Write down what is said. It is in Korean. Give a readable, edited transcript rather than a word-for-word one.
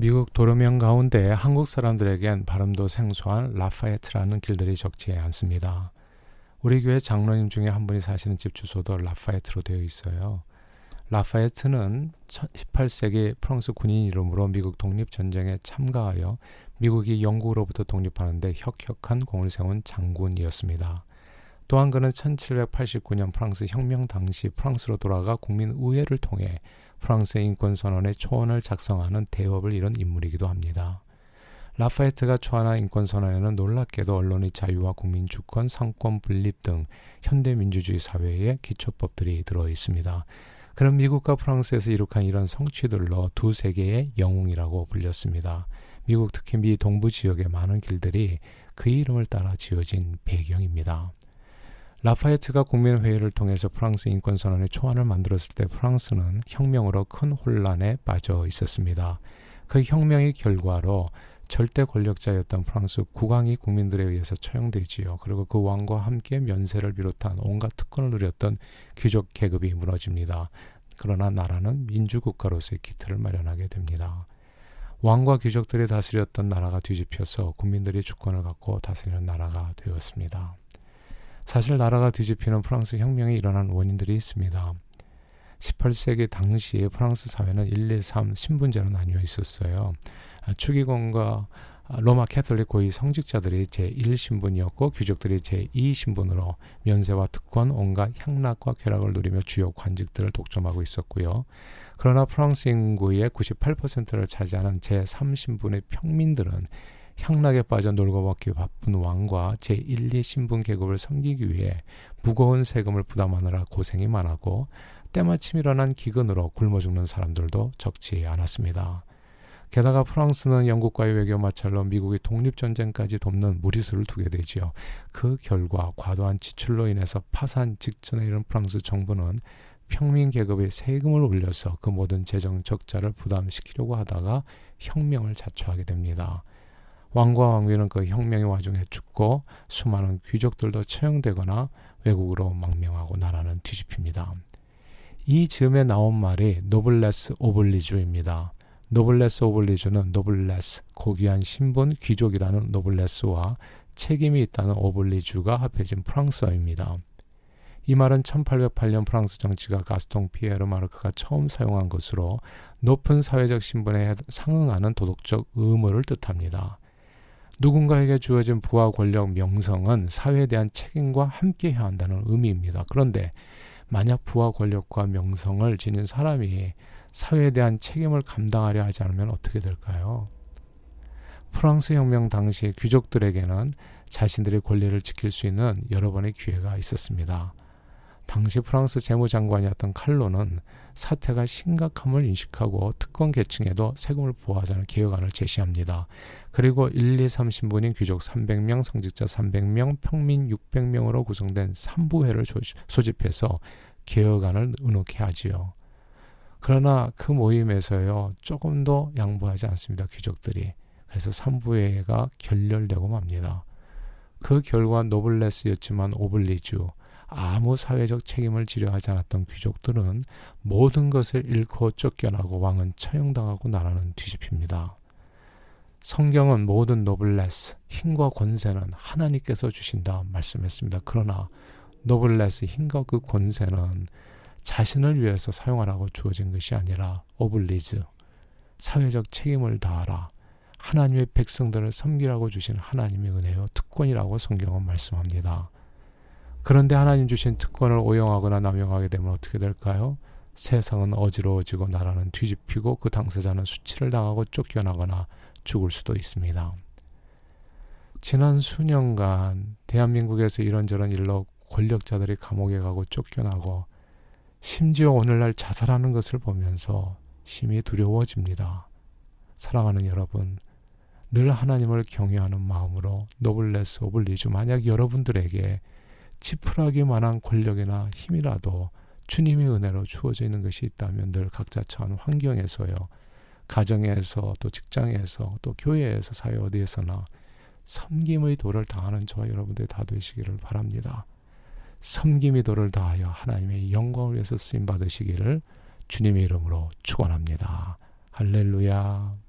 미국 도로명 가운데 한국 사람들에겐 발음도 생소한 라파예트라는 길들이 적지 않습니다. 우리 교회 장로님 중에 한 분이 사시는 집 주소도 라파예트로 되어 있어요. 라파예트는 18세기 프랑스 군인 이름으로 미국 독립전쟁에 참가하여 미국이 영국으로부터 독립하는데 혁혁한 공을 세운 장군이었습니다. 또한 그는 1789년 프랑스 혁명 당시 프랑스로 돌아가 국민의회를 통해 프랑스의 인권선언의 초원을 작성하는 대업을 이룬 인물이기도 합니다. 라파예트가 초안한 인권선언에는 놀랍게도 언론의 자유와 국민주권, 상권 분립 등 현대민주주의 사회의 기초법들이 들어있습니다. 그는 미국과 프랑스에서 이룩한 이런 성취들로 두 세계의 영웅이라고 불렸습니다. 미국 특히 미 동부 지역의 많은 길들이 그 이름을 따라 지어진 배경입니다. 라파예트가 국민회의를 통해서 프랑스 인권선언의 초안을 만들었을 때 프랑스는 혁명으로 큰 혼란에 빠져 있었습니다. 그 혁명의 결과로 절대 권력자였던 프랑스 국왕이 국민들에 의해서 처형되지요. 그리고 그 왕과 함께 면세를 비롯한 온갖 특권을 누렸던 귀족 계급이 무너집니다. 그러나 나라는 민주국가로서의 기틀을 마련하게 됩니다. 왕과 귀족들이 다스렸던 나라가 뒤집혀서 국민들이 주권을 갖고 다스리는 나라가 되었습니다. 사실 나라가 뒤집히는 프랑스 혁명이 일어난 원인들이 있습니다. 18세기 당시에 프랑스 사회는 1, 2, 3 신분제로 나뉘어 있었어요. 추기공과 로마 캐톨릭 고위 성직자들이 제1신분이었고 귀족들이 제2신분으로 면세와 특권, 온갖 향락과 쾌락을 누리며 주요 관직들을 독점하고 있었고요. 그러나 프랑스 인구의 98%를 차지하는 제3신분의 평민들은 향락에 빠져 놀고 먹기 바쁜 왕과 제1, 2신분 계급을 섬기기 위해 무거운 세금을 부담하느라 고생이 많았고 때마침 일어난 기근으로 굶어 죽는 사람들도 적지 않았습니다. 게다가 프랑스는 영국과의 외교 마찰로 미국의 독립전쟁까지 돕는 무리수를 두게 되지요. 그 결과 과도한 지출로 인해서 파산 직전에 이른 프랑스 정부는 평민 계급의 세금을 올려서 그 모든 재정 적자를 부담시키려고 하다가 혁명을 자초하게 됩니다. 왕과 왕비는 그 혁명의 와중에 죽고 수많은 귀족들도 처형되거나 외국으로 망명하고 나라는 뒤집힙니다. 이 즈음에 나온 말이 노블레스 오블리주입니다. 노블레스 오블리주는 노블레스, 고귀한 신분, 귀족이라는 노블레스와 책임이 있다는 오블리주가 합해진 프랑스어입니다. 이 말은 1808년 프랑스 정치가 가스통 피에르 마르크가 처음 사용한 것으로 높은 사회적 신분에 상응하는 도덕적 의무를 뜻합니다. 누군가에게 주어진 부와 권력, 명성은 사회에 대한 책임과 함께해야 한다는 의미입니다. 그런데 만약 부와 권력과 명성을 지닌 사람이 사회에 대한 책임을 감당하려 하지 않으면 어떻게 될까요? 프랑스 혁명 당시 귀족들에게는 자신들의 권리를 지킬 수 있는 여러 번의 기회가 있었습니다. 당시 프랑스 재무장관이었던 칼로는 사태가 심각함을 인식하고 특권 계층에도 세금을 부과하자는 개혁안을 제시합니다. 그리고 1, 2, 3신분인 귀족 300명, 성직자 300명, 평민 600명으로 구성된 3부회를 소집해서 개혁안을 의논케 하지요. 그러나 그 모임에서요 조금도 양보하지 않습니다. 귀족들이. 그래서 3부회가 결렬되고 맙니다. 그 결과 노블레스였지만 오블리주, 아무 사회적 책임을 지려 하지 않았던 귀족들은 모든 것을 잃고 쫓겨나고 왕은 처형당하고 나라는 뒤집힙니다. 성경은 모든 노블레스, 힘과 권세는 하나님께서 주신다 말씀했습니다. 그러나 노블레스, 힘과 그 권세는 자신을 위해서 사용하라고 주어진 것이 아니라 오블리즈, 사회적 책임을 다하라, 하나님의 백성들을 섬기라고 주신 하나님의 은혜요 특권이라고 성경은 말씀합니다. 그런데 하나님 주신 특권을 오용하거나 남용하게 되면 어떻게 될까요? 세상은 어지러워지고 나라는 뒤집히고 그 당사자는 수치를 당하고 쫓겨나거나 죽을 수도 있습니다. 지난 수년간 대한민국에서 이런저런 일로 권력자들이 감옥에 가고 쫓겨나고 심지어 오늘날 자살하는 것을 보면서 심히 두려워집니다. 사랑하는 여러분, 늘 하나님을 경외하는 마음으로 노블레스 오블리주, 만약 여러분들에게 지푸라기만한 권력이나 힘이라도 주님의 은혜로 주어져 있는 것이 있다면 늘 각자 처한 환경에서요, 가정에서 또 직장에서 또 교회에서 사회 어디에서나 섬김의 도를 다하는 저와 여러분들이 다 되시기를 바랍니다. 섬김의 도를 다하여 하나님의 영광을 위해서 쓰임 받으시기를 주님의 이름으로 축원합니다. 할렐루야.